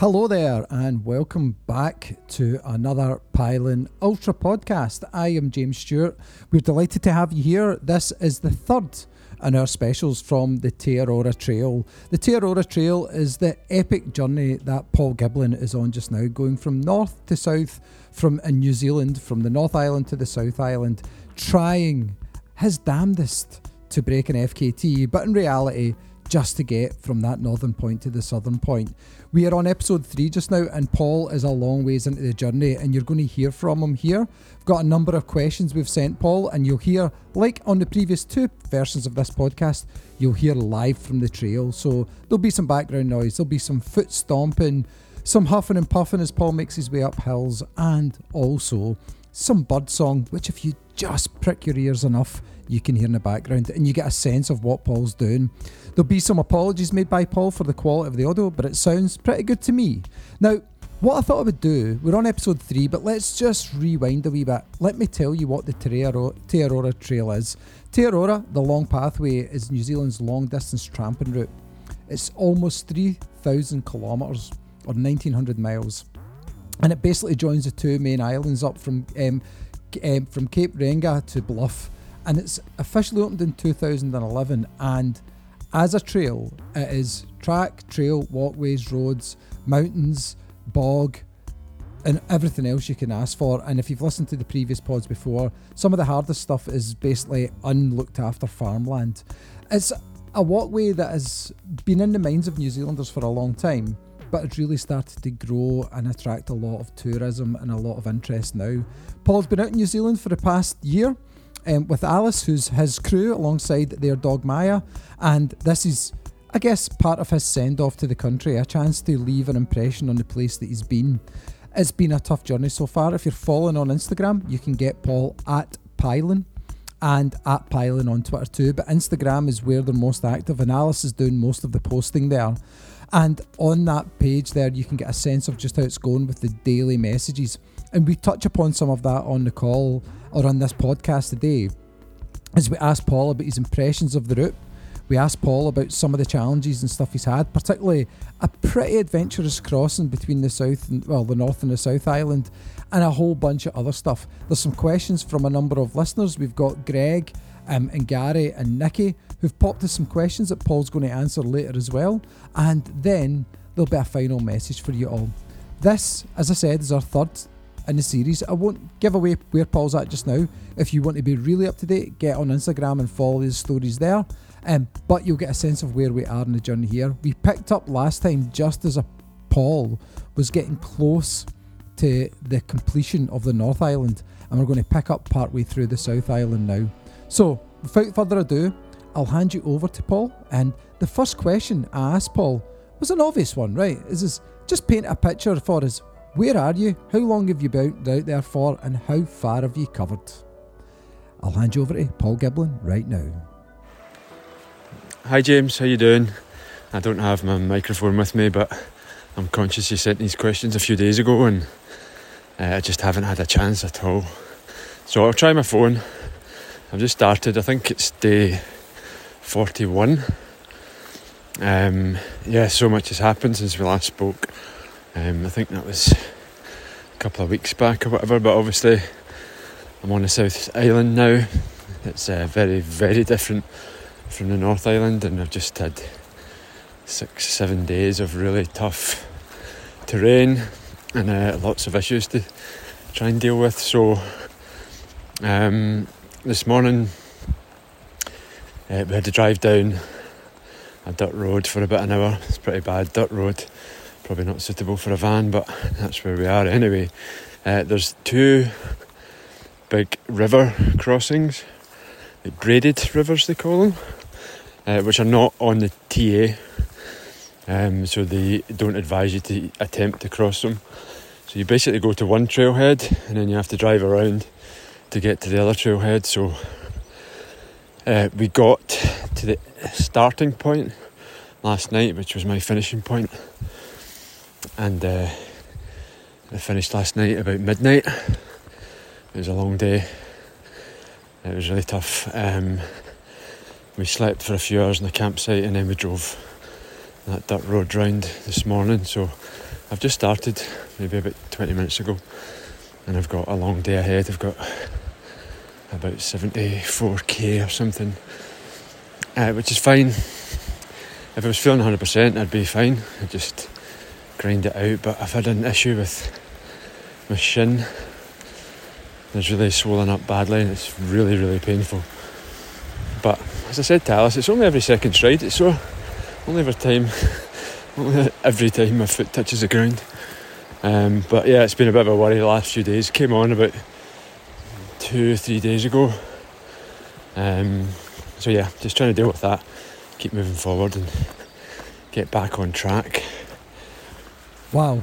Hello there and welcome back to another Pyllon Ultra podcast. I am James Stewart. We're delighted to have you here. This is the third in our specials from the Te Araroa Trail. The Te Araroa Trail is the epic journey that Paul Giblin is on just now, going from north to south in New Zealand, from the North Island to the South Island, trying his damnedest to break an FKT, but in reality, just to get from that northern point to the southern point. We are on episode 3 just now, and Paul is a long ways into the journey, and you're going to hear from him here. We've got a number of questions we've sent Paul, and you'll hear, like on the previous two versions of this podcast, you'll hear live from the trail. So there'll be some background noise, there'll be some foot stomping, some huffing and puffing as Paul makes his way up hills, and also some birdsong, which if you just prick your ears enough, you can hear in the background and you get a sense of what Paul's doing. There'll be some apologies made by Paul for the quality of the audio, but it sounds pretty good to me. Now, what I thought I would do, we're on episode 3, but let's just rewind a wee bit. Let me tell you what the Te Araroa Trail is. Te Araroa, the long pathway, is New Zealand's long-distance tramping route. It's almost 3,000 kilometres or 1,900 miles. And it basically joins the two main islands up from Cape Reinga to Bluff, and it's officially opened in 2011. And as a trail, it is track, trail, walkways, roads, mountains, bog, and everything else you can ask for. And if you've listened to the previous pods before, some of the hardest stuff is basically unlooked after farmland. It's a walkway that has been in the minds of New Zealanders for a long time, but it's really started to grow and attract a lot of tourism and a lot of interest now. Paul's been out in New Zealand for the past year with Alice, who's his crew, alongside their dog Maya, and this is, I guess, part of his send-off to the country, a chance to leave an impression on the place that he's been. It's been a tough journey so far. If you're following on Instagram, you can get Paul at Pyllon and at Pyllon on Twitter too, but Instagram is where they're most active, and Alice is doing most of the posting there. And on that page there, you can get a sense of just how it's going with the daily messages. And we touch upon some of that on the call or on this podcast today, as we ask Paul about his impressions of the route. We ask Paul about some of the challenges and stuff he's had, particularly a pretty adventurous crossing between the North and the South Island, and a whole bunch of other stuff. There's some questions from a number of listeners. We've got Greg and Gary and Nikki, who've popped us some questions that Paul's going to answer later as well. And then there'll be a final message for you all. This, as I said, is our third in the series. I won't give away where Paul's at just now. If you want to be really up to date, get on Instagram and follow his stories there. But you'll get a sense of where we are in the journey here. We picked up last time just as Paul was getting close to the completion of the North Island, and we're going to pick up partway through the South Island now. So, without further ado, I'll hand you over to Paul, and the first question I asked Paul was an obvious one, right? Just paint a picture for us. Where are you? How long have you been out there for? And how far have you covered? I'll hand you over to Paul Giblin right now. Hi James, how you doing? I don't have my microphone with me, but I'm conscious you sent these questions a few days ago, and I just haven't had a chance at all. So I'll try my phone. I've just started, I think it's day 41. So much has happened since we last spoke. I think that was a couple of weeks back or whatever, but obviously I'm on the South Island now. It's very, very different from the North Island, and I've just had 6-7 days of really tough terrain and lots of issues to try and deal with. So this morning we had to drive down a dirt road for about an hour. It's a pretty bad dirt road, probably not suitable for a van, but that's where we are anyway. There's two big river crossings, the graded rivers they call them, which are not on the TA, so they don't advise you to attempt to cross them. So you basically go to one trailhead and then you have to drive around to get to the other trailhead. So we got to the starting point last night, which was my finishing point, and I finished last night about midnight. It was a long day. It was really tough. We slept for a few hours in the campsite, and then we drove that dirt road round this morning. So I've just started maybe about 20 minutes ago and I've got a long day ahead. I've got about 74k or something, which is fine. If I was feeling 100% I'd be fine, I'd just grind it out, but I've had an issue with my shin. It's really swollen up badly and it's really, really painful. But as I said to Alice, it's only every second stride it's sore, only every time my foot touches the ground. But yeah, it's been a bit of a worry the last few days. Came on about 2 or 3 days ago. So yeah, just trying to deal with that, keep moving forward and get back on track. Wow.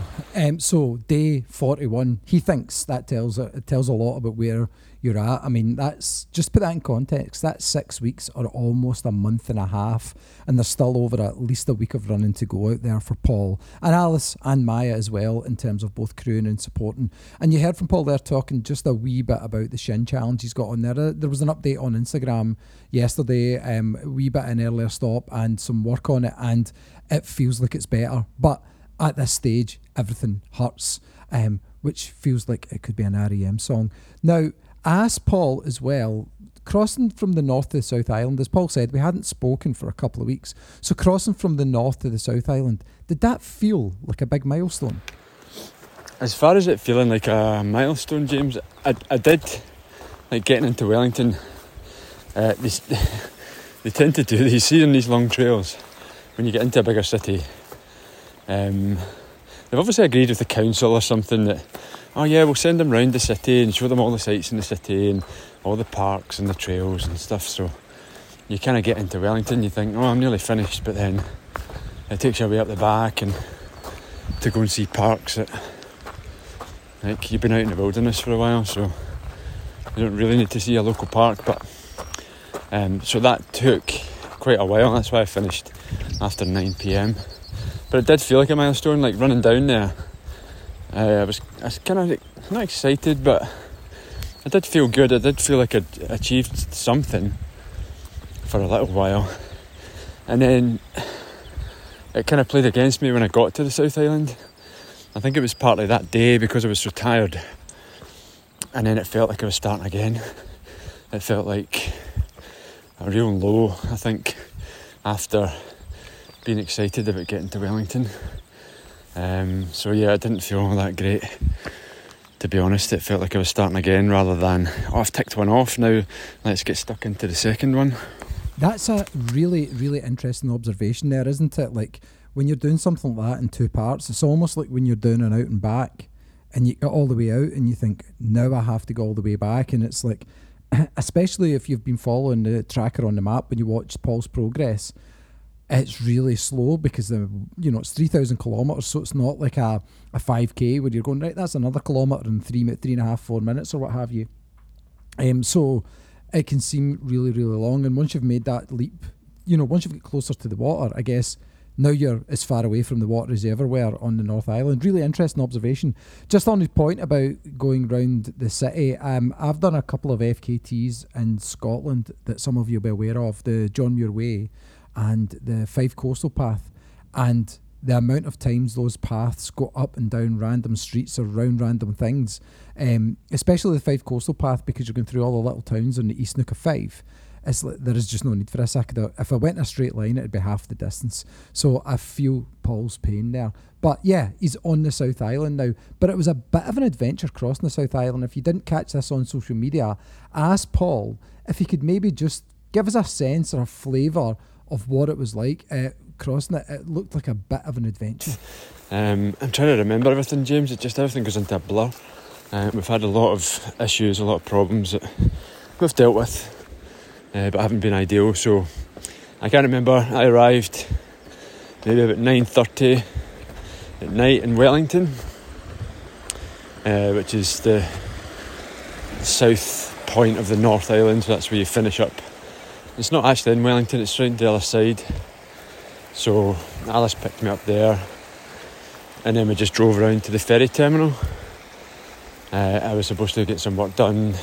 So day 41, he thinks that tells a lot about where you're at. I mean, that's, just put that in context, that's 6 weeks or almost a month and a half, and there's still over at least a week of running to go out there for Paul and Alice and Maya as well, in terms of both crewing and supporting. And you heard from Paul there talking just a wee bit about the shin challenge he's got on there. There was an update on Instagram yesterday, a wee bit an earlier stop and some work on it, and it feels like it's better, but at this stage everything hurts, which feels like it could be an REM song. Now, asked Paul as well, crossing from the north to the South Island, as Paul said, we hadn't spoken for a couple of weeks, so crossing from the north to the South Island, did that feel like a big milestone? As far as it feeling like a milestone, James, I did, like getting into Wellington, they tend to do, you see on these long trails, when you get into a bigger city, they've obviously agreed with the council or something that, oh yeah, we'll send them round the city and show them all the sights in the city and all the parks and the trails and stuff. So you kind of get into Wellington, you think, oh, I'm nearly finished, but then it takes you way up the back and to go and see parks that, like, you've been out in the wilderness for a while, so you don't really need to see a local park. But so that took quite a while. That's why I finished after 9 p.m. But it did feel like a milestone, like running down there. I was kind of, like, not excited, but I did feel good. I did feel like I'd achieved something for a little while. And then it kind of played against me when I got to the South Island. I think it was partly that day because I was so tired. And then it felt like I was starting again. It felt like a real low, I think, after being excited about getting to Wellington. So yeah, it didn't feel all that great, to be honest. It felt like I was starting again rather than, oh, I've ticked one off, now let's get stuck into the second one. That's a really, really interesting observation there, isn't it? Like, when you're doing something like that in two parts, it's almost like when you're doing an out and back and you get all the way out and you think, now I have to go all the way back. And it's like, especially if you've been following the tracker on the map, when you watch Paul's progress, it's really slow because, you know, it's 3,000 kilometres, so it's not like a 5K where you're going, right, that's another kilometre in three and a half, 4 minutes or what have you. So it can seem really, really long. And once you've made that leap, you know, once you've got closer to the water, I guess, now you're as far away from the water as you ever were on the North Island. Really interesting observation. Just on his point about going round the city, I've done a couple of FKTs in Scotland that some of you will be aware of, the John Muir Way and the Five Coastal Path, and the amount of times those paths go up and down random streets or round random things, especially the Five Coastal Path, because you're going through all the little towns on the east nook of Fife. It's like, there is just no need for a sack. If I went in a straight line, it'd be half the distance. So I feel Paul's pain there. But yeah, he's on the South Island now. But it was a bit of an adventure crossing the South Island. If you didn't catch this on social media, I asked Paul if he could maybe just give us a sense or a flavour of what it was like crossing it. It looked like a bit of an adventure. I'm trying to remember everything, James. It just, everything goes into a blur. We've had a lot of issues, a lot of problems that we've dealt with, but haven't been ideal. So I can't remember. I arrived maybe about 9:30 at night in Wellington, which is the south point of the North Island. So that's where you finish up. It's not actually in Wellington, it's right on the other side. So Alice picked me up there and then we just drove around to the ferry terminal. I was supposed to get some work done,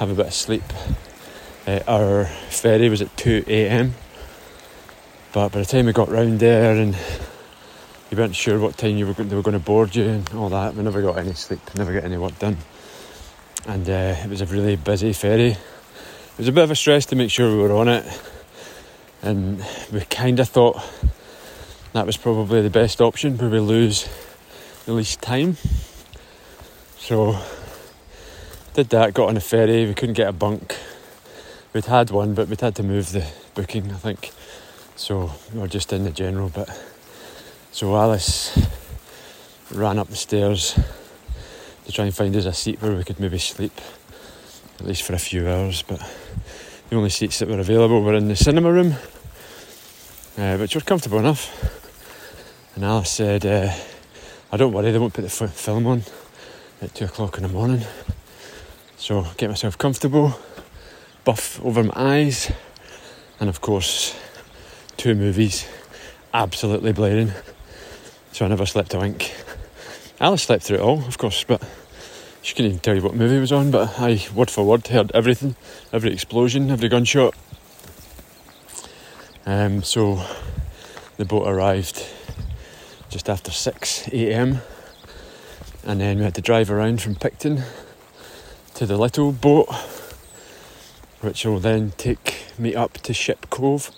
have a bit of sleep. Our ferry was at 2 a.m. But by the time we got round there and you weren't sure what time they were going to board you and all that. We never got any sleep, never got any work done. And it was a really busy ferry. It was a bit of a stress to make sure we were on it. And we kind of thought that was probably the best option, where we lose the least time. So did that, got on a ferry. We couldn't get a bunk. We'd had one, but we'd had to move the booking, I think. So we were just in the general, but... So Alice ran up the stairs to try and find us a seat where we could maybe sleep, at least for a few hours, but the only seats that were available were in the cinema room, which were comfortable enough. And Alice said, "I don't worry, they won't put the film on at 2 o'clock in the morning." So get myself comfortable, buff over my eyes, and of course, two movies, absolutely blaring. So I never slept a wink. Alice slept through it all, of course, but she couldn't even tell you what movie was on, but I, word for word, heard everything. Every explosion, every gunshot. So the boat arrived just after 6 a.m. and then we had to drive around from Picton to the little boat, which will then take me up to Ship Cove,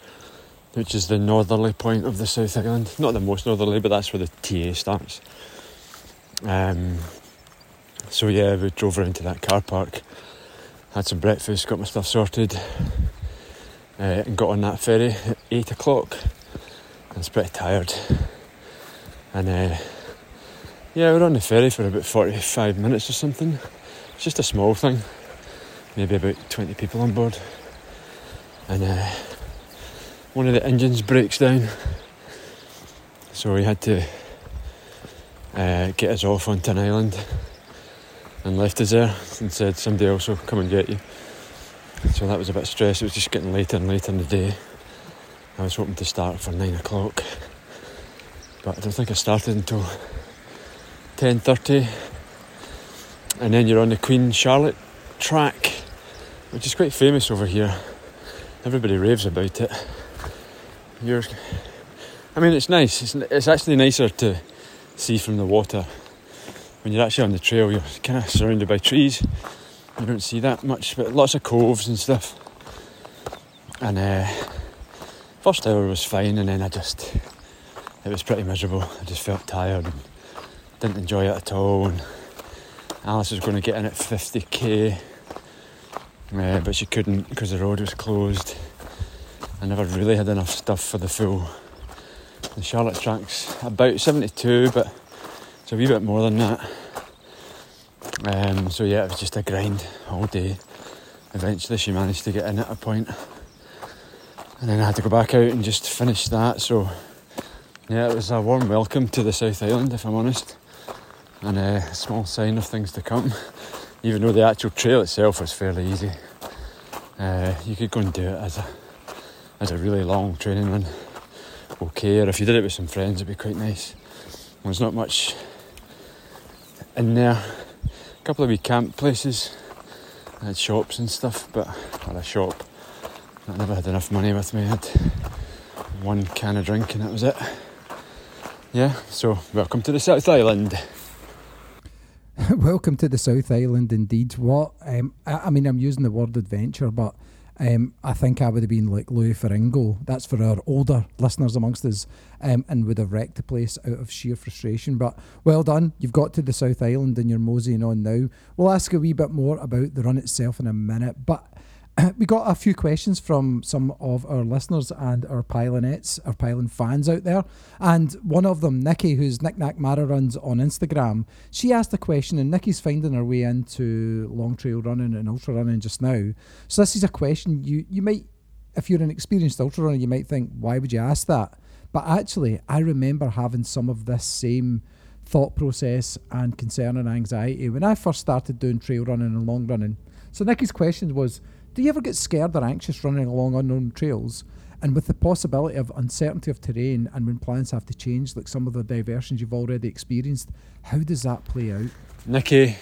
which is the northerly point of the South Island. Not the most northerly, but that's where the TA starts. So yeah, we drove around to that car park, had some breakfast, got my stuff sorted, and got on that ferry at 8 o'clock. I was pretty tired. And yeah, we were on the ferry for about 45 minutes or something. It's just a small thing, maybe about 20 people on board. And one of the engines breaks down, so we had to get us off onto an island, and left us there and said somebody else will come and get you. So that was a bit of stress. It was just getting later and later in the day. I was hoping to start for 9 o'clock, but I don't think I started until 10:30. And then you're on the Queen Charlotte track, which is quite famous over here. Everybody raves about it. I mean, it's nice. It's actually nicer to see from the water. When you're actually on the trail, you're kind of surrounded by trees. You don't see that much, but lots of coves and stuff. And first hour was fine, and then it was pretty miserable. I just felt tired and didn't enjoy it at all. And Alice was going to get in at 50k, but she couldn't because the road was closed. I never really had enough stuff for the full. The Charlotte track's about 72, but it's a wee bit more than that. So yeah, it was just a grind all day. Eventually she managed to get in at a point, and then I had to go back out and just finish that. So yeah, it was a warm welcome to the South Island, if I'm honest, and a small sign of things to come, even though the actual trail itself was fairly easy. You could go and do it as a really long training run, okay, or if you did it with some friends, it'd be quite nice. There's not much in there. A couple of wee camp places. I had shops and stuff, but I had a shop. I never had enough money with me. I had one can of drink and that was it. Yeah, so welcome to the South Island. Welcome to the South Island indeed. What I mean, I'm using the word adventure, but I think I would have been like Louis Ferringo. That's for our older listeners amongst us, and would have wrecked the place out of sheer frustration. But well done. You've got to the South Island and you're moseying on now. We'll ask a wee bit more about the run itself in a minute. But we got a few questions from some of our listeners and our Pyllonettes, our Pyllon fans out there. And one of them, Nikki, who's Knick-Knack Mara Runs on Instagram, she asked a question, and Nikki's finding her way into long trail running and ultra running just now. So this is a question you might, if you're an experienced ultra runner, you might think, why would you ask that? But actually, I remember having some of this same thought process and concern and anxiety when I first started doing trail running and long running. So Nikki's question was, do you ever get scared or anxious running along unknown trails? And with the possibility of uncertainty of terrain and when plans have to change, like some of the diversions you've already experienced, how does that play out? Nikki,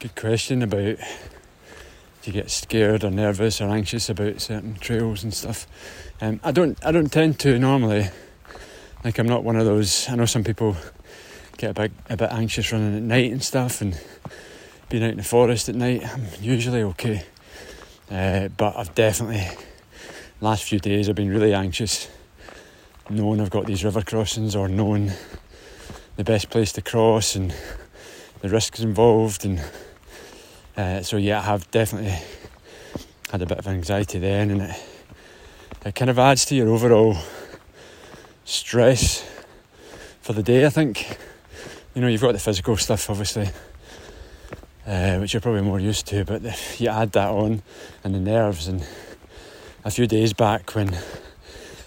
good question about do you get scared or nervous or anxious about certain trails and stuff. I don't tend to normally. Like, I'm not one of those, I know some people get a bit anxious running at night and stuff and being out in the forest at night. I'm usually okay, but I've definitely, last few days I've been really anxious knowing I've got these river crossings or knowing the best place to cross and the risks involved, and so yeah, I have definitely had a bit of anxiety then, and it kind of adds to your overall stress for the day, I think. You know, you've got the physical stuff obviously, which you're probably more used to, but you add that on and the nerves. And a few days back when I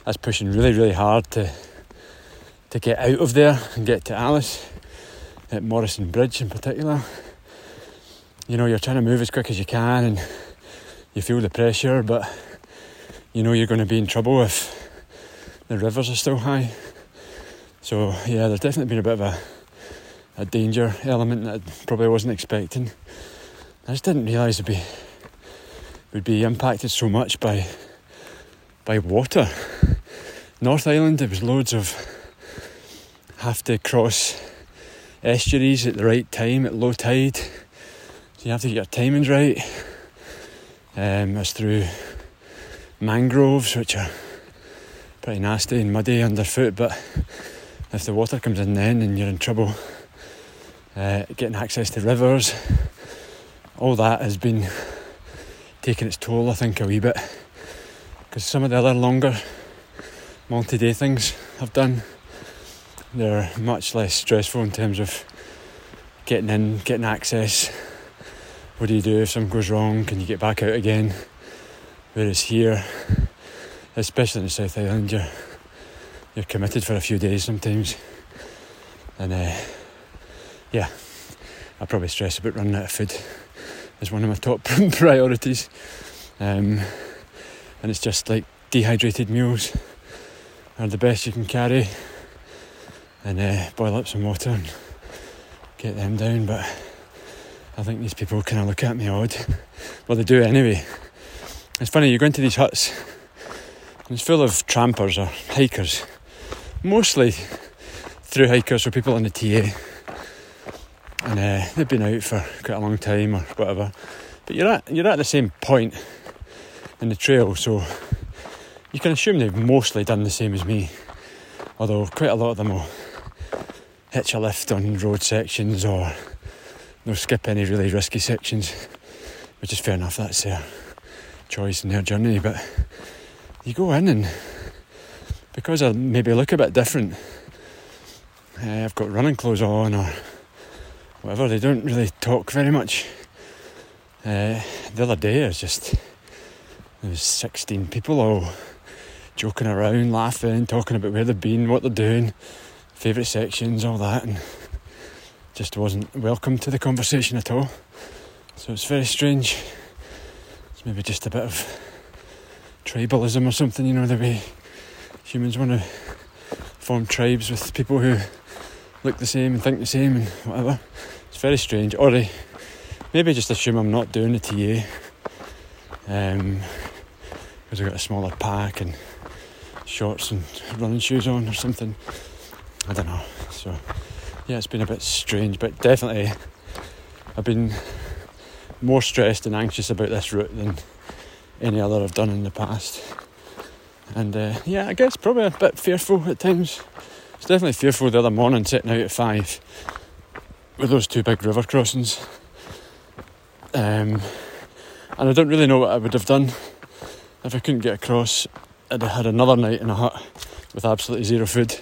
was pushing really, really hard to get out of there and get to Alice, at Morrison Bridge in particular, you know, you're trying to move as quick as you can and you feel the pressure, but you know you're going to be in trouble if the rivers are still high. So yeah, there's definitely been a bit of a danger element that I probably wasn't expecting. I just didn't realise it would be impacted so much by water. North Island, there was loads of have to cross estuaries at the right time at low tide, so you have to get your timings right. That's through mangroves, which are pretty nasty and muddy underfoot, but if the water comes in then you're in trouble. Getting access to rivers, all that has been taking its toll, I think, a wee bit, because some of the other longer multi-day things I've done, they're much less stressful in terms of getting in, getting access. What do you do if something goes wrong? Can you get back out again? Whereas here, especially in the South Island, you're committed for a few days sometimes. And yeah, I probably stress about running out of food as one of my top priorities. And it's just like dehydrated meals are the best you can carry, and boil up some water and get them down. But I think these people kind of look at me odd. Well, they do anyway. It's funny, you go into these huts and it's full of trampers or hikers, mostly through hikers, so people in the TA, and they've been out for quite a long time or whatever, but you're at the same point in the trail, so you can assume they've mostly done the same as me, although quite a lot of them will hitch a lift on road sections or they'll skip any really risky sections, which is fair enough, that's their choice and their journey. But you go in, and because I maybe look a bit different, I've got running clothes on or whatever, they don't really talk very much. The other day there was 16 people all joking around, laughing, talking about where they've been, what they're doing, favourite sections, all that, and just wasn't welcome to the conversation at all. So it's very strange. It's maybe just a bit of tribalism or something, you know, the way humans want to form tribes with people who look the same and think the same and whatever. It's very strange. Or they maybe just assume I'm not doing the TA, because I've got a smaller pack and shorts and running shoes on or something, I don't know. So yeah, it's been a bit strange, but definitely I've been more stressed and anxious about this route than any other I've done in the past. And yeah, I guess probably a bit fearful at times. I was definitely fearful the other morning setting out at 5 with those two big river crossings, and I don't really know what I would have done if I couldn't get across. I'd have had another night in a hut with absolutely zero food,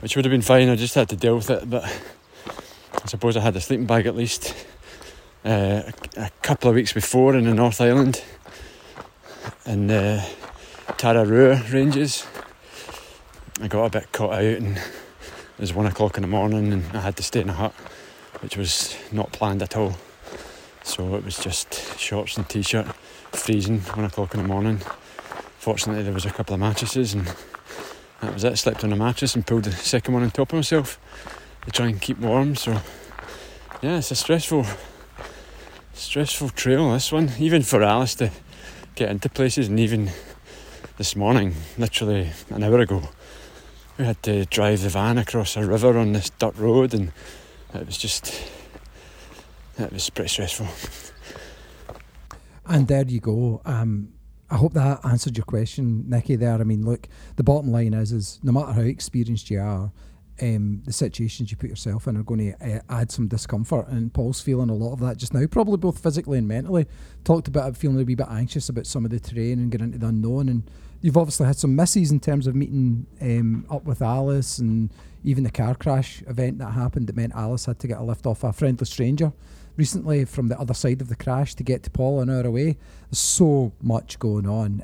which would have been fine, I just had to deal with it. But I suppose I had a sleeping bag at least a couple of weeks before in the North Island in the Tararua Ranges. I got a bit caught out and it was 1 o'clock in the morning and I had to stay in a hut, which was not planned at all. So it was just shorts and t-shirt, freezing, 1 o'clock in the morning. Fortunately there was a couple of mattresses and that was it. Slept on a mattress and pulled the second one on top of myself to try and keep warm. So yeah, it's a stressful trail, this one, even for Alice to get into places. And even this morning, literally an hour ago, we had to drive the van across a river on this dirt road, and it was pretty stressful. And there you go. I hope that answered your question, Nikki, there. I mean, look, the bottom line is no matter how experienced you are, the situations you put yourself in are going to add some discomfort, and Paul's feeling a lot of that just now, probably both physically and mentally. Talked about feeling a wee bit anxious about some of the terrain and getting into the unknown, and you've obviously had some misses in terms of meeting up with Alice, and even the car crash event that happened that meant Alice had to get a lift off a friendly stranger recently from the other side of the crash to get to Paul an hour away. There's so much going on.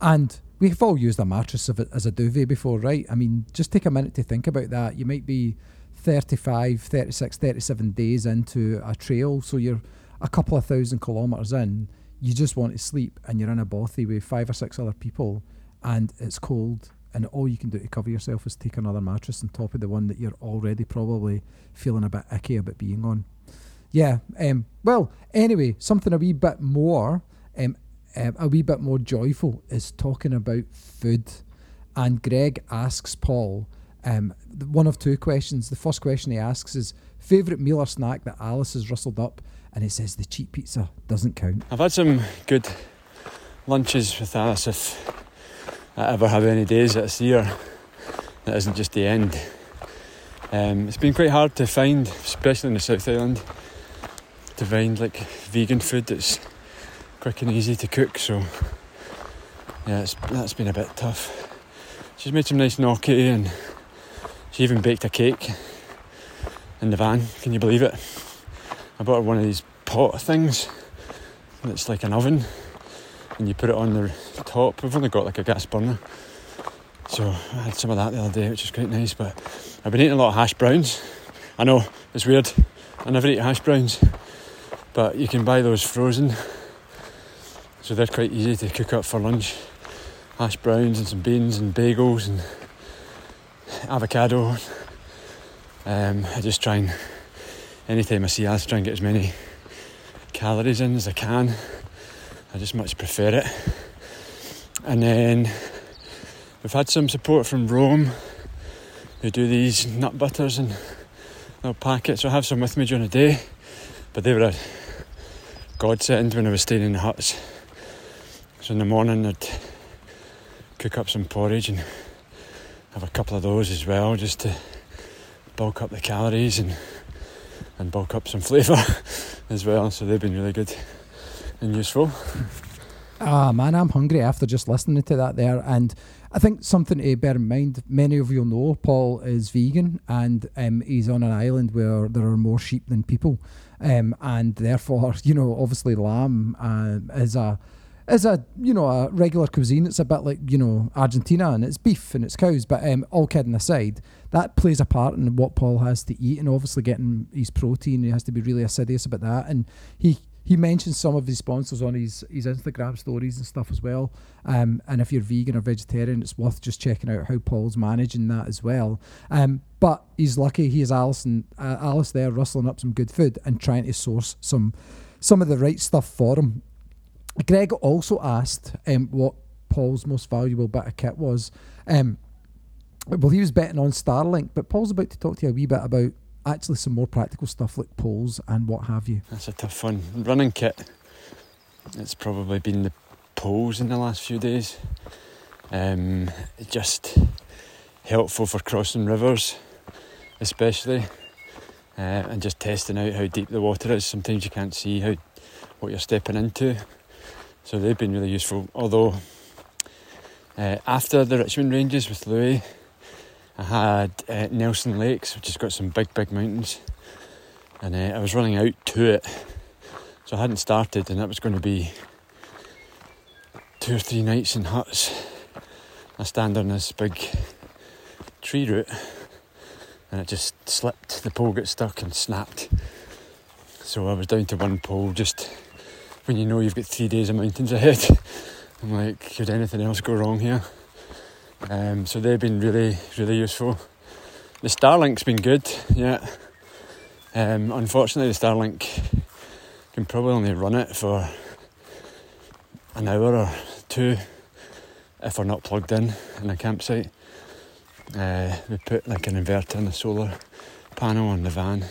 And we've all used a mattress of it as a duvet before, right? I mean, just take a minute to think about that. You might be 35, 36, 37 days into a trail, so you're a couple of thousand kilometres in. You just want to sleep, and you're in a bothy with 5 or 6 other people, and it's cold, and all you can do to cover yourself is take another mattress on top of the one that you're already probably feeling a bit icky about being on. Yeah. Well, anyway, something a wee bit more joyful is talking about food. And Greg asks Paul one of two questions. The first question he asks is, favourite meal or snack that Alice has rustled up? And he says the cheap pizza doesn't count. I've had some good lunches with Alice, if I ever have any days that I see her that isn't just the end. It's been quite hard to find, especially in the South Island, to find like vegan food that's quick and easy to cook, so yeah, that's been a bit tough. She's made some nice gnocchi, and she even baked a cake in the van, can you believe it? I bought her one of these pot things that's like an oven, and you put it on the top. We've only got like a gas burner, so I had some of that the other day, which is quite nice. But I've been eating a lot of hash browns. I know, it's weird, I never eat hash browns, but you can buy those frozen, so they're quite easy to cook up for lunch. Hash browns and some beans and bagels and avocado. I just try and, anytime I see Alice, try and get as many calories in as I can. I just much prefer it. And then we've had some support from Rome, who do these nut butters and little packets. So I have some with me during the day, but they were a godsend when I was staying in the huts. So in the morning I'd cook up some porridge and have a couple of those as well, just to bulk up the calories and bulk up some flavour as well. So they've been really good and useful. Ah, man, I'm hungry after just listening to that there. And I think something to bear in mind, many of you know Paul is vegan, and he's on an island where there are more sheep than people, and therefore, you know, obviously lamb is a regular cuisine. It's a bit like, you know, Argentina, and it's beef and it's cows. But all kidding aside, that plays a part in what Paul has to eat, and obviously getting his protein, he has to be really assiduous about that. And he mentions some of his sponsors on his Instagram stories and stuff as well. And if you're vegan or vegetarian, it's worth just checking out how Paul's managing that as well. But he's lucky he has Alice there rustling up some good food and trying to source some of the right stuff for him. Greg also asked what Paul's most valuable bit of kit was. Well, he was betting on Starlink, but Paul's about to talk to you a wee bit about actually some more practical stuff like poles and what have you. That's a tough one. Running kit, it's probably been the poles in the last few days. Just helpful for crossing rivers, especially, and just testing out how deep the water is. Sometimes you can't see what you're stepping into. So they've been really useful. Although, after the Richmond Ranges with Louis, I had Nelson Lakes, which has got some big mountains. And I was running out to it. So I hadn't started, and that was going to be 2 or 3 nights in huts. I stand on this big tree root, and it just slipped. The pole got stuck and snapped. So I was down to one pole, just when you know you've got 3 days of mountains ahead. I'm like, could anything else go wrong here? So they've been really, really useful. The Starlink's been good, yeah. Unfortunately, the Starlink can probably only run it for an hour or 2 if we're not plugged in a campsite. We put like an inverter and a solar panel on the van,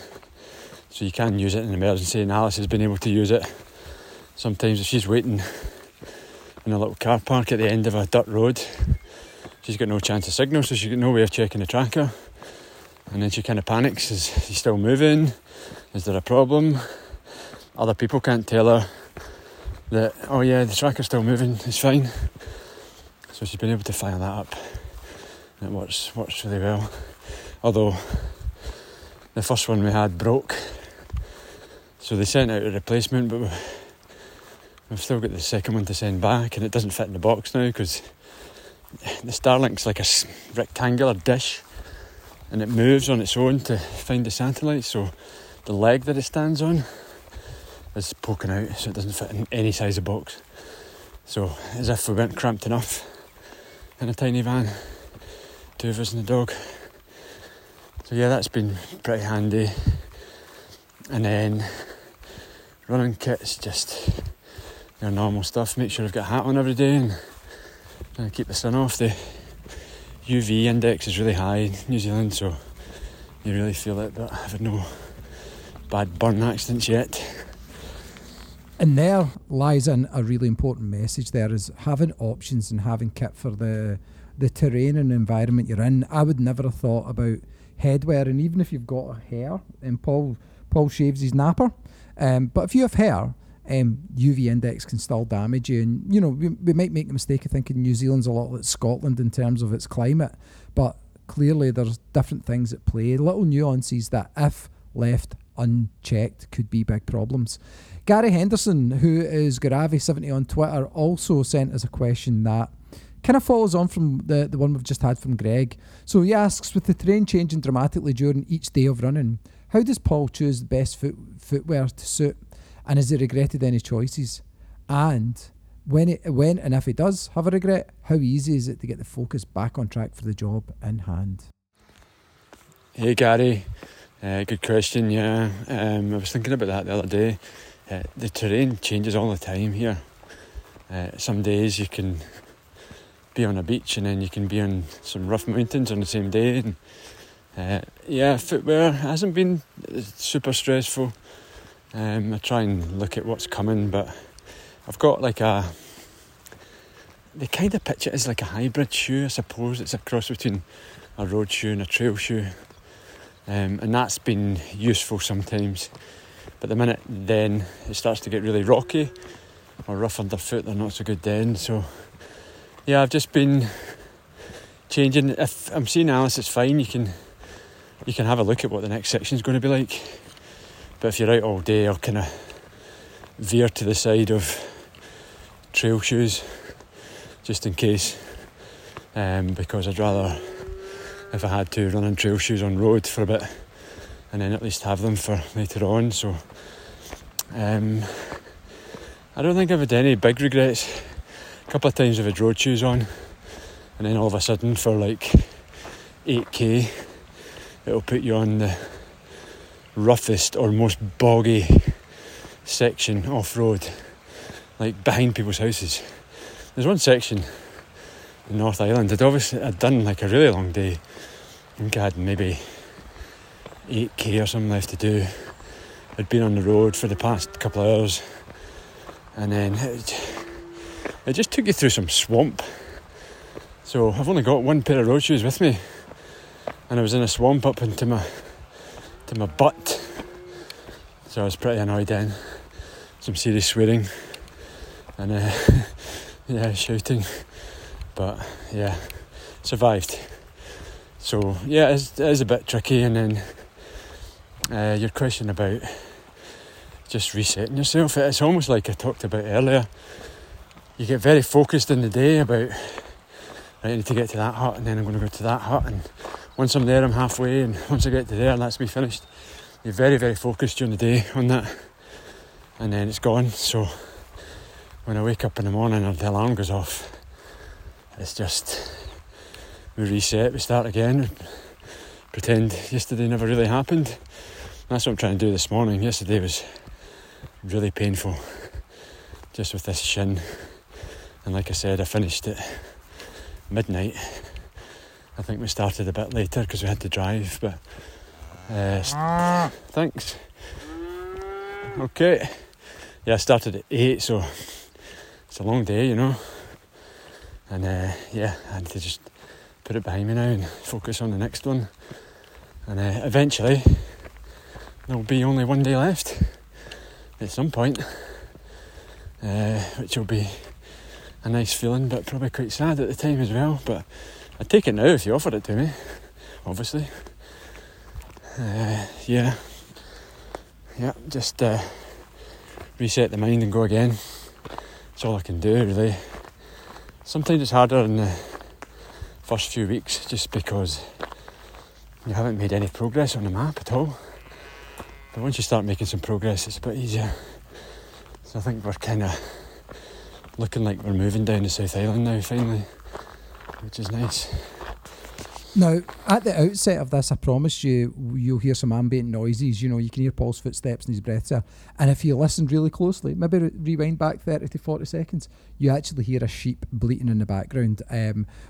so you can use it in an emergency, and Alice has been able to use it. Sometimes if she's waiting in a little car park at the end of a dirt road, she's got no chance of signal, so she's got no way of checking the tracker, and then she kind of panics. Is he still moving? Is there a problem? Other people can't tell her that, oh yeah, the tracker's still moving, it's fine. So she's been able to fire that up, and it works really well. Although the first one we had broke, so they sent out a replacement, but we've still got the second one to send back, and it doesn't fit in the box now because the Starlink's like a rectangular dish, and it moves on its own to find the satellite, so the leg that it stands on is poking out, so it doesn't fit in any size of box. So as if we weren't cramped enough in a tiny van, two of us and the dog. So yeah, that's been pretty handy. And then running kit's just your normal stuff. Make sure I've got a hat on every day and trying to keep the sun off. The UV index is really high in New Zealand, so you really feel it, but I've had no bad burn accidents yet. And there lies a really important message there, is having options and having kit for the terrain and environment you're in. I would never have thought about headwear, and even if you've got hair, and Paul shaves his napper, but if you have hair, UV index can still damage you. And, you know, we might make the mistake of thinking New Zealand's a lot like Scotland in terms of its climate, but clearly there's different things at play, little nuances that if left unchecked could be big problems. Gary Henderson, who is Garavi70 on Twitter, also sent us a question that kind of follows on from the one we've just had from Greg. So he asks, with the terrain changing dramatically during each day of running, how does Paul choose the best footwear to suit, and has he regretted any choices? And when and if he does have a regret, how easy is it to get the focus back on track for the job in hand? Hey Gary. Good question, yeah. I was thinking about that the other day. The terrain changes all the time here. Some days you can be on a beach, and then you can be on some rough mountains on the same day. And footwear hasn't been super stressful. I try and look at what's coming, but I've got like they kind of picture it as like a hybrid shoe, I suppose. It's a cross between a road shoe and a trail shoe. And that's been useful sometimes, but the minute then it starts to get really rocky or rough underfoot, they're not so good then. So yeah, I've just been changing. If I'm seeing Alice, it's fine, you can have a look at what the next section's going to be like, but if you're out all day, I'll kind of veer to the side of trail shoes just in case, because I'd rather, if I had to, run in trail shoes on road for a bit and then at least have them for later on. So I don't think I've had any big regrets. A couple of times I've had road shoes on, and then all of a sudden for like 8k it'll put you on the roughest or most boggy section off road, like behind people's houses. There's one section in North Island, I'd done like a really long day. I think I had maybe 8k or something left to do. I'd been on the road for the past couple of hours, and then it just took you through some swamp. So I've only got one pair of road shoes with me, and I was in a swamp up into my butt, so I was pretty annoyed then. Some serious swearing and shouting. But yeah, survived. So yeah, it is a bit tricky. And then your question about just resetting yourself, it's almost like I talked about earlier. You get very focused in the day about, I need to get to that hut, and then I'm going to go to that hut, and once I'm there I'm halfway, and once I get to there that's me finished. You're very, very focused during the day on that, and then it's gone. So when I wake up in the morning and the alarm goes off, it's just, we reset, we start again, pretend yesterday never really happened. And that's what I'm trying to do this morning. Yesterday was really painful, just with this shin. And like I said, I finished at midnight, I think we started a bit later because we had to drive, but thanks. Okay, yeah, I started at 8, so it's a long day, you know, and yeah, I had to just put it behind me now and focus on the next one, and eventually there'll be only one day left at some point, which will be a nice feeling, but probably quite sad at the time as well. But I'd take it now if you offered it to me, obviously. Yeah, just reset the mind and go again. That's all I can do, really. Sometimes it's harder in the first few weeks just because you haven't made any progress on the map at all. But once you start making some progress, it's a bit easier. So I think we're kind of looking like we're moving down to South Island now, finally, which is nice. Now, at the outset of this, I promise you, you'll hear some ambient noises. You know, you can hear Paul's footsteps and his breath. And if you listen really closely, maybe rewind back 30 to 40 seconds, you actually hear a sheep bleating in the background,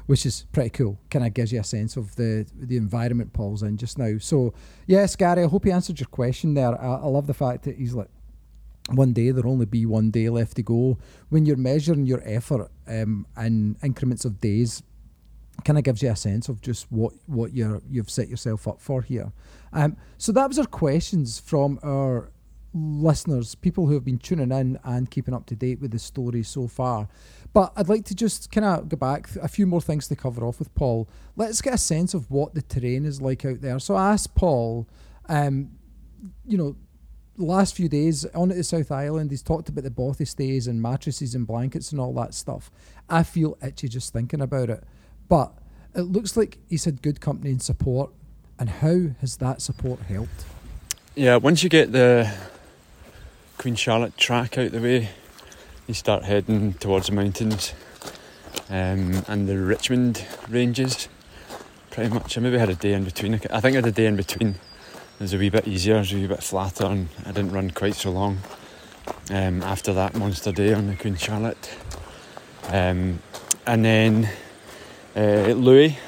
which is pretty cool. Kind of gives you a sense of the environment Paul's in just now. So, yes, Gary, I hope he answered your question there. I love the fact that he's like, one day, there'll only be one day left to go. When you're measuring your effort in increments of days, kind of gives you a sense of just what you've set yourself up for here. So that was our questions from our listeners, people who have been tuning in and keeping up to date with the story so far. But I'd like to just kind of go back, a few more things to cover off with Paul. Let's get a sense of what the terrain is like out there. So I asked Paul, you know, last few days on the South Island, he's talked about the bothy stays and mattresses and blankets and all that stuff. I feel itchy just thinking about it. But it looks like he's had good company and support. And how has that support helped? Yeah, once you get the Queen Charlotte track out the way, you start heading towards the mountains and the Richmond Ranges, pretty much. I maybe had a day in between. I think I had a day in between. It was a wee bit easier, it was a wee bit flatter, and I didn't run quite so long after that monster day on the Queen Charlotte. And then Louis,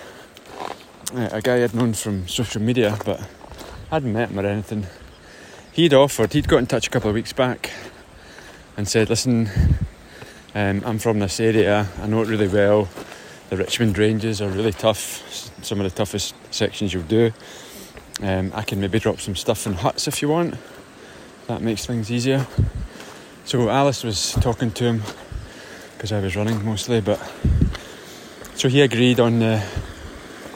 a guy I'd known from social media, but hadn't met him or anything. He'd got in touch a couple of weeks back and said, listen, I'm from this area, I know it really well. The Richmond Ranges are really tough, some of the toughest sections you'll do. I can maybe drop some stuff in huts if you want. That makes things easier. So Alice was talking to him because I was running mostly, but so he agreed on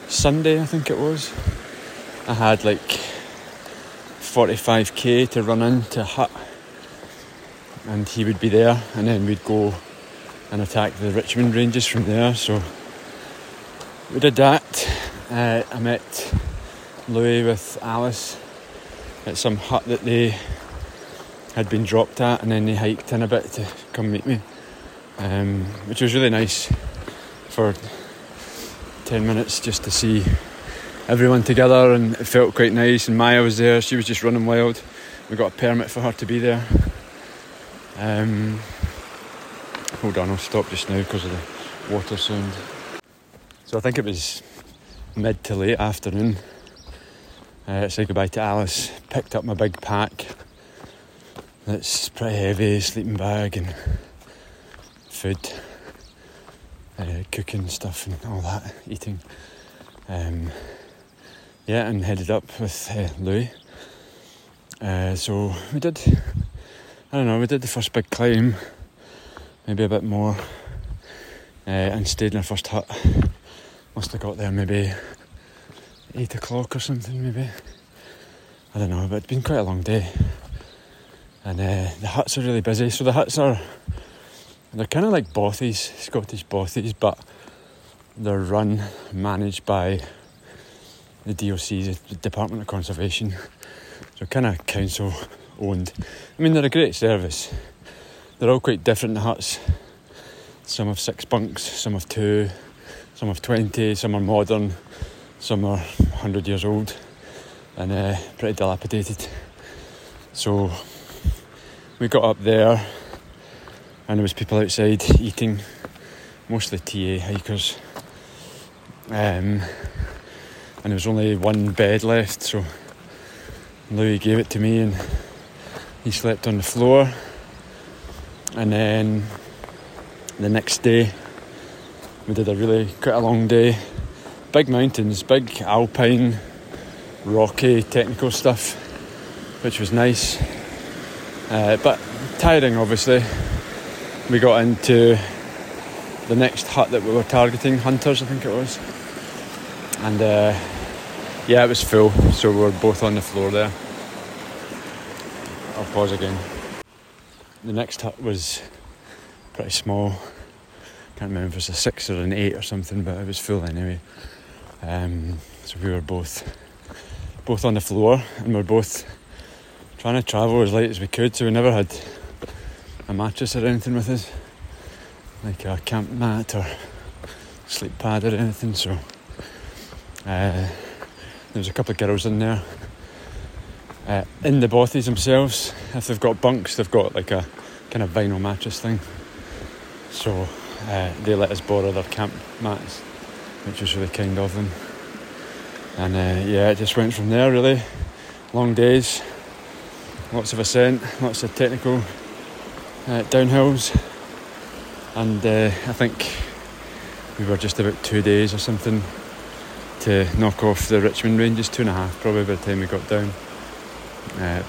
Sunday, I think it was. I had like 45k to run into a hut, and he would be there, and then we'd go and attack the Richmond Ranges from there. So we did that. I met Louis with Alice at some hut that they had been dropped at, and then they hiked in a bit to come meet me, which was really nice for 10 minutes just to see everyone together, and it felt quite nice. And Maya was there, she was just running wild. We got a permit for her to be there. Hold on, I'll stop just now because of the water sound. So I think it was mid to late afternoon. Said goodbye to Alice, picked up my big pack that's pretty heavy, sleeping bag and food, cooking stuff and all that, eating, yeah, and headed up with Louis. So we did, we did the first big climb, maybe a bit more, and stayed in our first hut. Must have got there maybe 8 o'clock or something, maybe, I don't know, but it's been quite a long day. And the huts are really busy. So the huts are, they're kind of like bothies, Scottish bothies, but they're run, managed by the DOC, the Department of Conservation, so kind of council owned. I mean, they're a great service. They're all quite different, the huts. Some have 6 bunks, some have 2, some have 20, some are modern, some are 100 years old and pretty dilapidated. So we got up there and there was people outside eating, mostly TA hikers. and there was only one bed left, so Louis gave it to me and he slept on the floor. And then the next day we did a really quite a long day, big mountains, big alpine rocky technical stuff, which was nice, but tiring obviously. We got into the next hut that we were targeting, Hunters I think it was, and yeah, it was full, so we were both on the floor there. I'll pause again. The next hut was pretty small, can't remember if it was a 6 or an 8 or something, but it was full anyway. So we were both on the floor, and we were both trying to travel as light as we could, so we never had a mattress or anything with us, like a camp mat or sleep pad or anything. So there was a couple of girls in there, in the bothies themselves. If they've got bunks, they've got like a kind of vinyl mattress thing, so they let us borrow their camp mats, which was really kind of them. And yeah, it just went from there really. Long days, lots of ascent, lots of technical downhills, and I think we were just about 2 days or something to knock off the Richmond Ranges, 2.5 probably by the time we got down.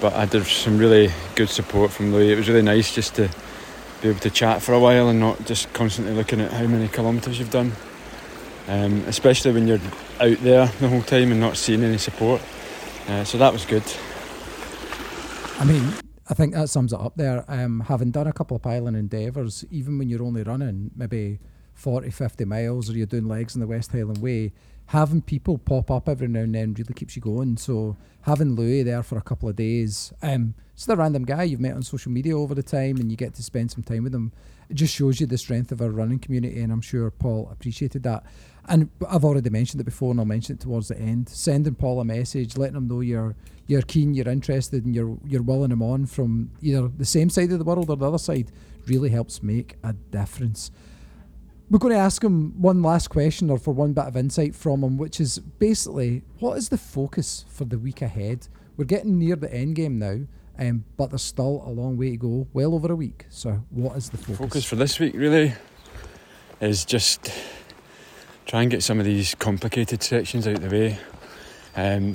But I did some really good support from Louis. It was really nice just to be able to chat for a while and not just constantly looking at how many kilometres you've done, especially when you're out there the whole time and not seeing any support, so that was good. I mean, I think that sums it up there. Having done a couple of Pyllon endeavours, even when you're only running maybe 40, 50 miles, or you're doing legs in the West Highland Way, having people pop up every now and then really keeps you going. So having Louis there for a couple of days, it's the random guy you've met on social media over the time, and you get to spend some time with him. It just shows you the strength of our running community, and I'm sure Paul appreciated that. And I've already mentioned it before, and I'll mention it towards the end. Sending Paul a message, letting him know you're keen, you're interested, and you're willing him on from either the same side of the world or the other side, really helps make a difference. We're going to ask him one last question, or for one bit of insight from him, which is basically, what is the focus for the week ahead? We're getting near the end game now, but there's still a long way to go, well over a week. So what is the focus? Focus for this week really is just try and get some of these complicated sections out of the way.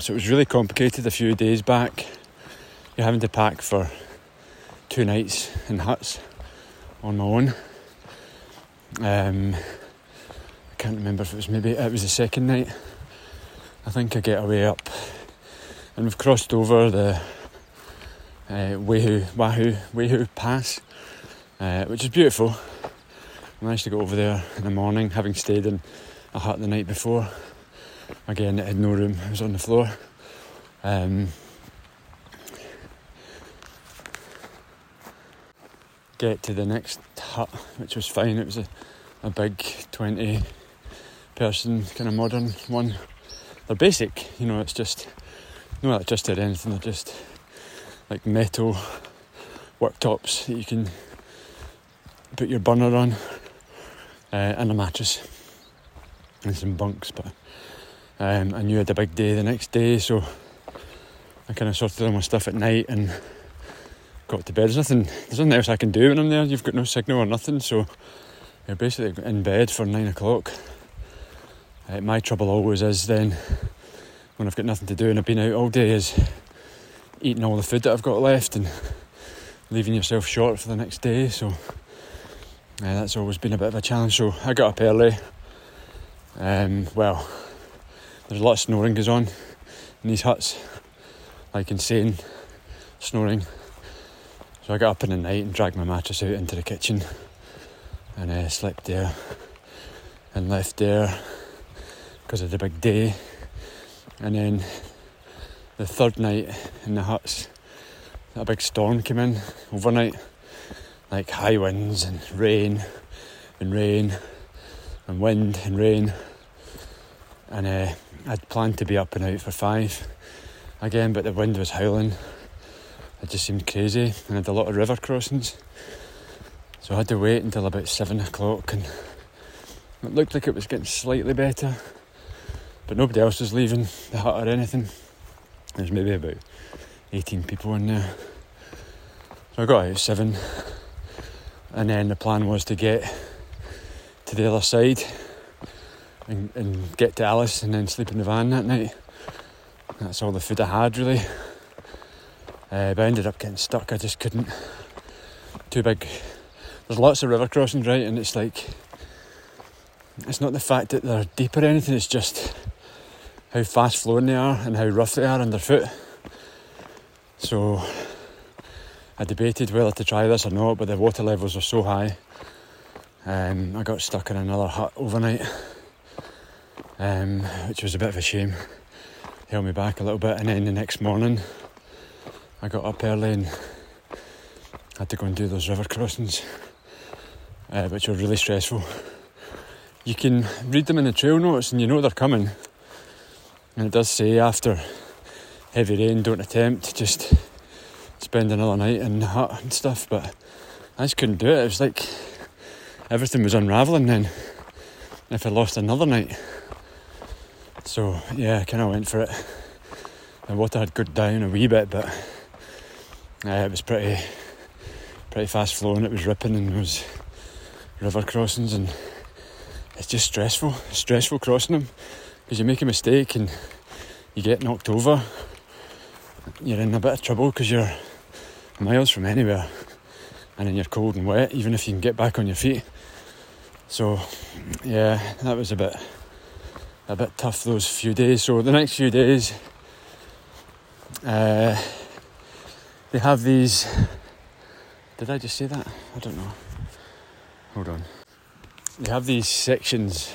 So it was really complicated a few days back. You're having to pack for 2 nights in huts on my own. I can't remember if it was the second night. I think I get away up, and we've crossed over the Wahoo Pass, which is beautiful. I managed to go over there in the morning, having stayed in a hut the night before. Again, it had no room; it was on the floor. Get to the next hut, which was fine. It was a big 20-person kind of modern one. They're basic, you know. It's just no electricity or anything. They're just like metal worktops that you can put your burner on, and a mattress and some bunks. But I knew I had a big day the next day, so I kind of sorted all my stuff at night and got to bed. There's nothing else I can do when I'm there. You've got no signal or nothing, so you're basically in bed for 9 o'clock. My trouble always is then, when I've got nothing to do and I've been out all day, is eating all the food that I've got left and leaving yourself short for the next day. So that's always been a bit of a challenge. So I got up early. Well, there's a lot of snoring goes on in these huts, like insane snoring. So I got up in the night and dragged my mattress out into the kitchen and slept there and left there because of the big day. And then the third night in the huts, a big storm came in overnight, like high winds and rain and rain and wind and rain. And I'd planned to be up and out for 5 again, but the wind was howling. It just seemed crazy, and I had a lot of river crossings, so I had to wait until about 7 o'clock, and it looked like it was getting slightly better, But nobody else was leaving the hut or anything. There's maybe about 18 people in there. So I got out at 7, and then the plan was to get to the other side and get to Alice and then sleep in the van that night. That's all the food I had, really. But I ended up getting stuck. I just couldn't. Too big. There's lots of river crossings, right? And it's like, it's not the fact that they're deep or anything, it's just how fast flowing they are and how rough they are underfoot. So I debated whether to try this or not, but the water levels are so high. I got stuck in another hut overnight, which was a bit of a shame. Held me back a little bit, and then the next morning I got up early and had to go and do those river crossings, which were really stressful. You can read them in the trail notes and you know they're coming, and it does say after heavy rain don't attempt, just spend another night in the hut and stuff, but I just couldn't do it. It was like everything was unravelling then if I lost another night. So yeah, I kind of went for it. The water had got down a wee bit, but it was pretty fast flowing. It was ripping, and there was river crossings, and it's just stressful crossing them, because you make a mistake and you get knocked over, you're in a bit of trouble because you're miles from anywhere, and then you're cold and wet even if you can get back on your feet. So yeah, that was a bit tough those few days. So the next few days they have these, did I just say that? I don't know, hold on. They have these sections,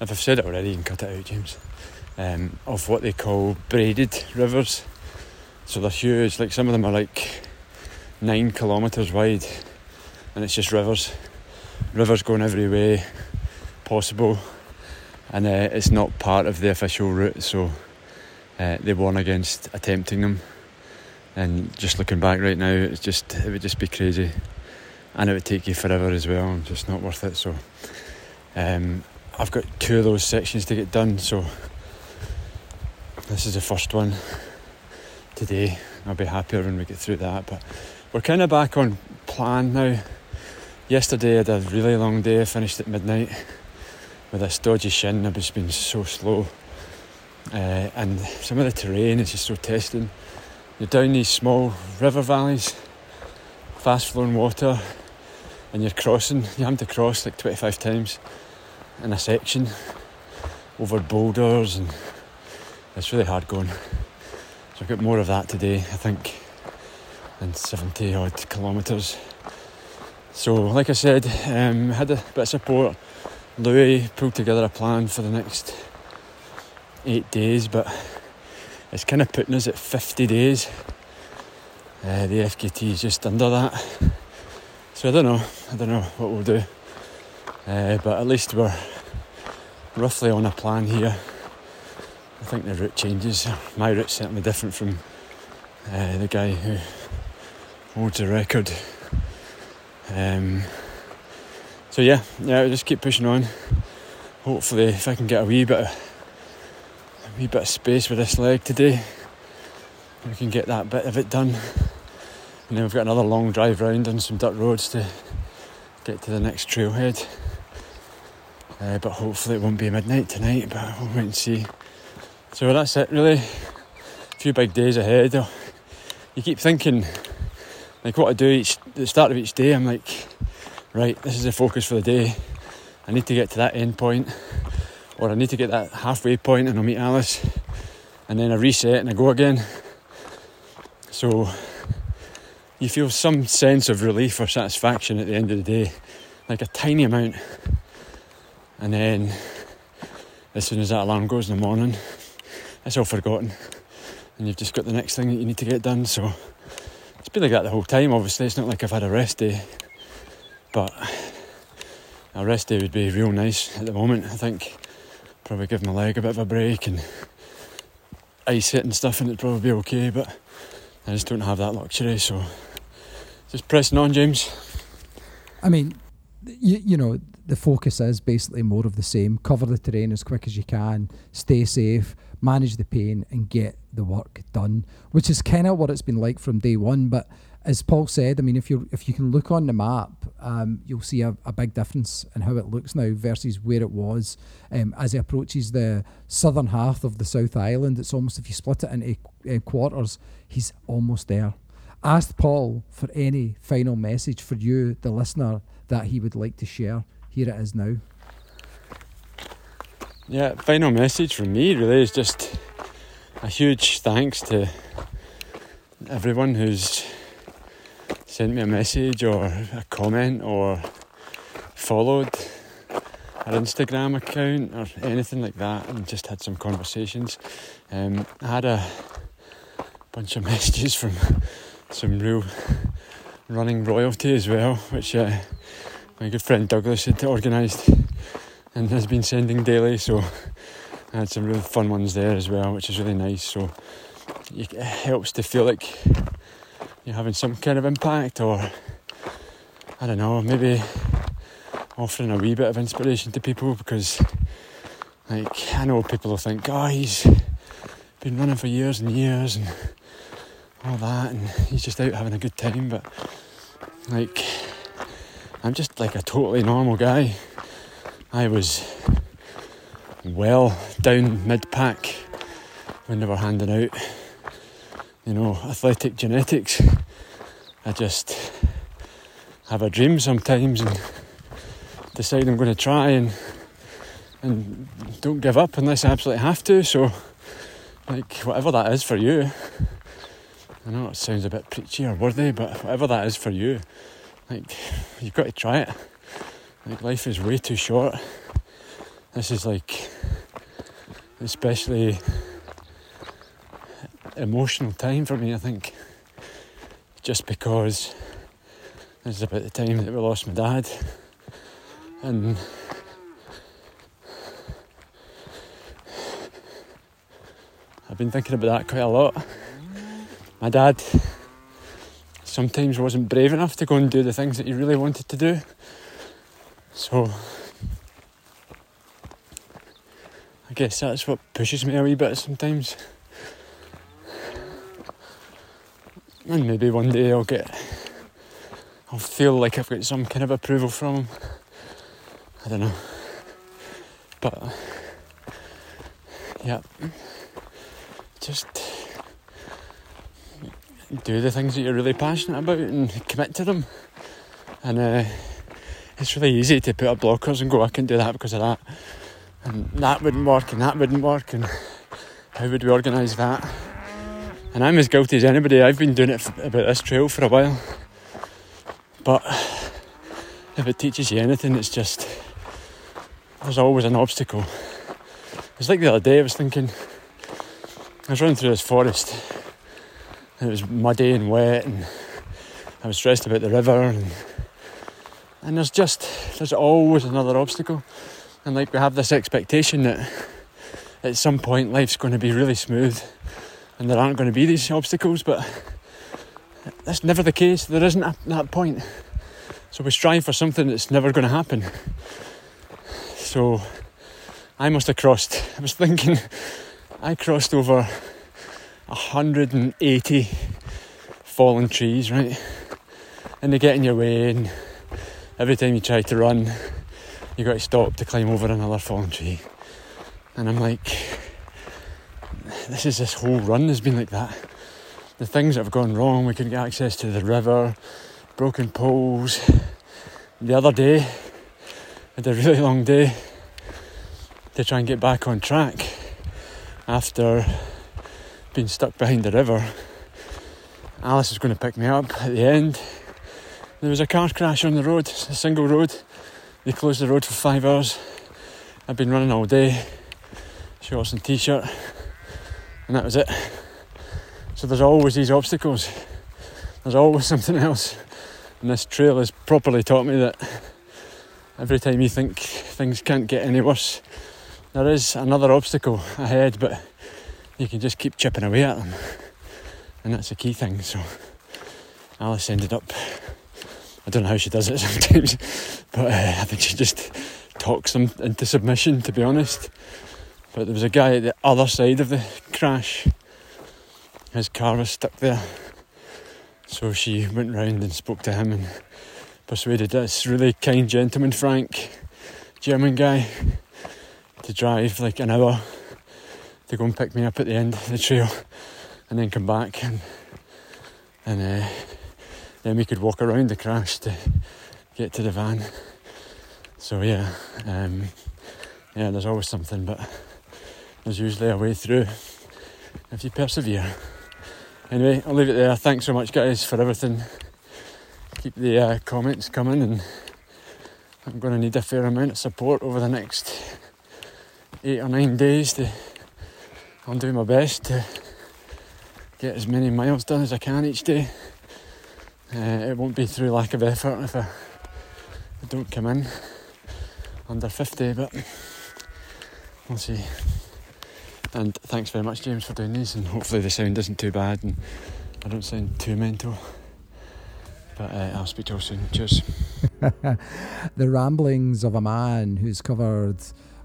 if I've said it already you can cut it out, James, of what they call braided rivers. So they're huge, like some of them are like 9 kilometres wide, and it's just rivers going every way possible, and it's not part of the official route, so they warn against attempting them. And just looking back right now, it would just be crazy. And it would take you forever as well, and just not worth it. So I've got 2 of those sections to get done. So this is the first one today. I'll be happier when we get through that. But we're kind of back on plan now. Yesterday I had a really long day. I finished at midnight with a dodgy shin. I've just been so slow. And some of the terrain is just so testing. You're down these small river valleys, fast flowing water, and you have to cross like 25 times in a section over boulders, and it's really hard going. So I've got more of that today, I think, and 70 odd kilometres. So like I said, had a bit of support. Louis pulled together a plan for the next 8 days, but it's kind of putting us at 50 days. The FKT is just under that, so I don't know what we'll do, but at least we're roughly on a plan here. I think the route changes. My route's certainly different from the guy who holds the record. So yeah, I'll just keep pushing on. Hopefully, if I can get a wee bit of space with this leg today, we can get that bit of it done. And then we've got another long drive round on some dirt roads to get to the next trailhead. But hopefully it won't be midnight tonight, but we'll wait and see. So that's it really. A few big days ahead. You keep thinking, like what I do at the start of each day, I'm like, right, this is the focus for the day. I need to get to that end point, or I need to get that halfway point and I'll meet Alice. And then I reset and I go again. So you feel some sense of relief or satisfaction at the end of the day, like a tiny amount. And then as soon as that alarm goes in the morning, it's all forgotten. And you've just got the next thing that you need to get done. So it's been like that the whole time, obviously. It's not like I've had a rest day. But a rest day would be real nice at the moment, I think. Probably give my leg a bit of a break and ice it and stuff, and it'd probably be okay, but I just don't have that luxury, so just pressing on, James. I mean, you know, the focus is basically more of the same. Cover the terrain as quick as you can, stay safe, manage the pain and get the work done, which is kind of what it's been like from day one. But as Paul said, I mean, if you can look on the map, you'll see a big difference in how it looks now versus where it was. As it approaches the southern half of the South Island, it's almost, if you split it into quarters, he's almost there. Asked Paul for any final message for you, the listener, that he would like to share. Here it is now. Yeah, final message from me really is just a huge thanks to everyone who's sent me a message or a comment or followed our Instagram account or anything like that, and just had some conversations. I had a bunch of messages from some real running royalty as well, which my good friend Douglas had organised and has been sending daily, so I had some really fun ones there as well, which is really nice. So it helps to feel like you're having some kind of impact, or I don't know, maybe offering a wee bit of inspiration to people, because like, I know people will think, oh, he's been running for years and years and all that and he's just out having a good time, but like, I'm just like a totally normal guy. I was well down mid-pack when they were handing out, you know, athletic genetics. I just have a dream sometimes and decide I'm going to try and don't give up unless I absolutely have to. So, like, whatever that is for you, I know it sounds a bit preachy or worthy, but whatever that is for you, like, you've got to try it. Like, life is way too short. This is like, especially emotional time for me, I think, just because this is about the time that we lost my dad, and I've been thinking about that quite a lot. My dad sometimes wasn't brave enough to go and do the things that he really wanted to do, so I guess that's what pushes me a wee bit sometimes. And maybe one day I'll feel like I've got some kind of approval from him. I don't know. But, yeah. Just do the things that you're really passionate about and commit to them. And it's really easy to put up blockers and go, I can't do that because of that. And that wouldn't work, and that wouldn't work. And how would we organise that? And I'm as guilty as anybody. I've been doing it about this trail for a while. But if it teaches you anything, it's just, there's always an obstacle. It's like the other day, I was thinking, I was running through this forest and it was muddy and wet and I was stressed about the river, and there's always another obstacle. And like, we have this expectation that at some point life's going to be really smooth and there aren't going to be these obstacles, but that's never the case. There isn't that point. So we strive for something that's never going to happen. So I crossed over 180 fallen trees, right? And they get in your way, and every time you try to run, you got to stop to climb over another fallen tree. And I'm like, this whole run has been like that. The things that have gone wrong, we couldn't get access to the river, broken poles. The other day, I had a really long day to try and get back on track after being stuck behind the river. Alice was going to pick me up at the end. There was a car crash on the road, a single road. They closed the road for 5 hours. I've been running all day, shorts and t-shirt. And that was it. So there's always these obstacles. There's always something else. And this trail has properly taught me that every time you think things can't get any worse, there is another obstacle ahead, but you can just keep chipping away at them. And that's the key thing. So Alice ended up I don't know how she does it sometimes, but I think she just talks them into submission, to be honest. But there was a guy at the other side of the crash. His car was stuck there. So she went round and spoke to him and persuaded this really kind gentleman, Frank, German guy, to drive like an hour to go and pick me up at the end of the trail and then come back, and then we could walk around the crash to get to the van. So yeah, there's always something, but there's usually a way through if you persevere. Anyway, I'll leave it there. Thanks so much, guys, for everything. Keep the comments coming, and I'm going to need a fair amount of support over the next 8 or 9 days. I'll do my best to get as many miles done as I can each day. It won't be through lack of effort if I don't come in under 50, but we'll see. And thanks very much, James, for doing these, and hopefully the sound isn't too bad and I don't sound too mental. But I'll speak to you all soon. Cheers. The ramblings of a man who's covered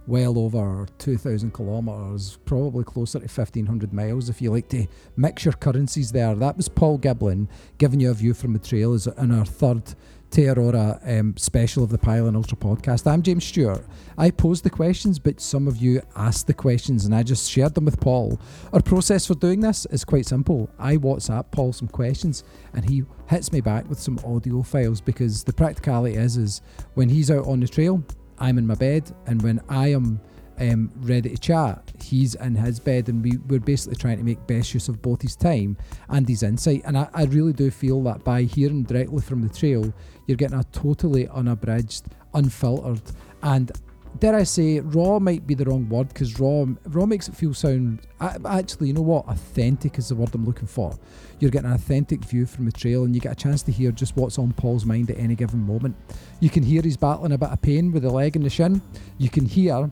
well over 2,000 kilometres, probably closer to 1,500 miles if you like to mix your currencies there. That was Paul Giblin giving you a view from the trail in our third Te Araroa special of the Pyllon Ultra podcast. I'm James Stewart. I posed the questions, but some of you asked the questions and I just shared them with Paul. Our process for doing this is quite simple. I WhatsApp Paul some questions and he hits me back with some audio files, because the practicality is when he's out on the trail, I'm in my bed, and when I am ready to chat, he's in his bed, and we're basically trying to make best use of both his time and his insight. And I really do feel that by hearing directly from the trail, you're getting a totally unabridged, unfiltered, and dare I say, raw might be the wrong word, because raw makes it feel sound, actually, you know what, authentic is the word I'm looking for. You're getting an authentic view from the trail, and you get a chance to hear just what's on Paul's mind at any given moment. You can hear he's battling a bit of pain with the leg and the shin. You can hear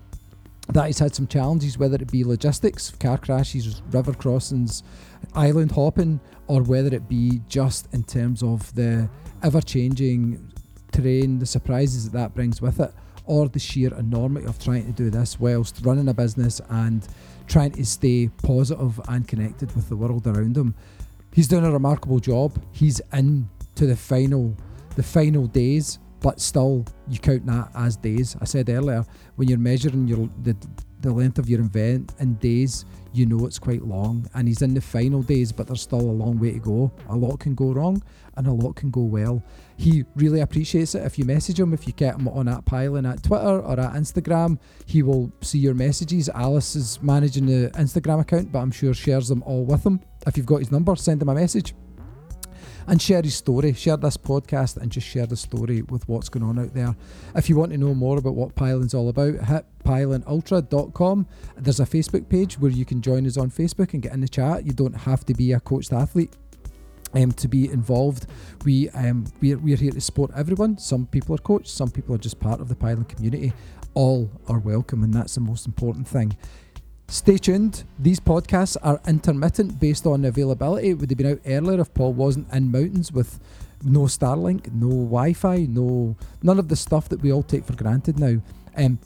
that he's had some challenges, whether it be logistics, car crashes, river crossings, island hopping, or whether it be just in terms of the ever-changing terrain, the surprises that that brings with it, or the sheer enormity of trying to do this whilst running a business and trying to stay positive and connected with the world around him. He's doing a remarkable job. He's into the final days, but still, you count that as days. I said earlier, when you're measuring the length of your event in days, you know it's quite long. And he's in the final days, but there's still a long way to go. A lot can go wrong and a lot can go well. He really appreciates it if you message him. If you get him on at Pyllon at Twitter or at Instagram, he will see your messages. Alice is managing the Instagram account, but I'm sure shares them all with him. If you've got his number, send him a message. And share his story, share this podcast, and just share the story with what's going on out there. If you want to know more about what Pyllon's all about, hit PyllonUltra.com. There's a Facebook page where you can join us on Facebook and get in the chat. You don't have to be a coached athlete to be involved. We're here to support everyone. Some people are coached, some people are just part of the Pyllon community. All are welcome, and that's the most important thing. Stay tuned. These podcasts are intermittent based on availability. It would have been out earlier if Paul wasn't in mountains with no Starlink, no Wi-Fi, none of the stuff that we all take for granted now.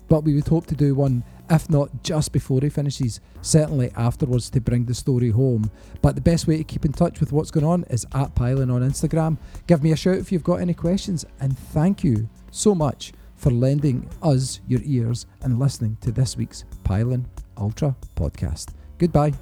But we would hope to do one, if not just before he finishes, certainly afterwards to bring the story home. But the best way to keep in touch with what's going on is at Pyllon on Instagram. Give me a shout if you've got any questions, and thank you so much for lending us your ears and listening to this week's Pyllon Ultra podcast. Goodbye.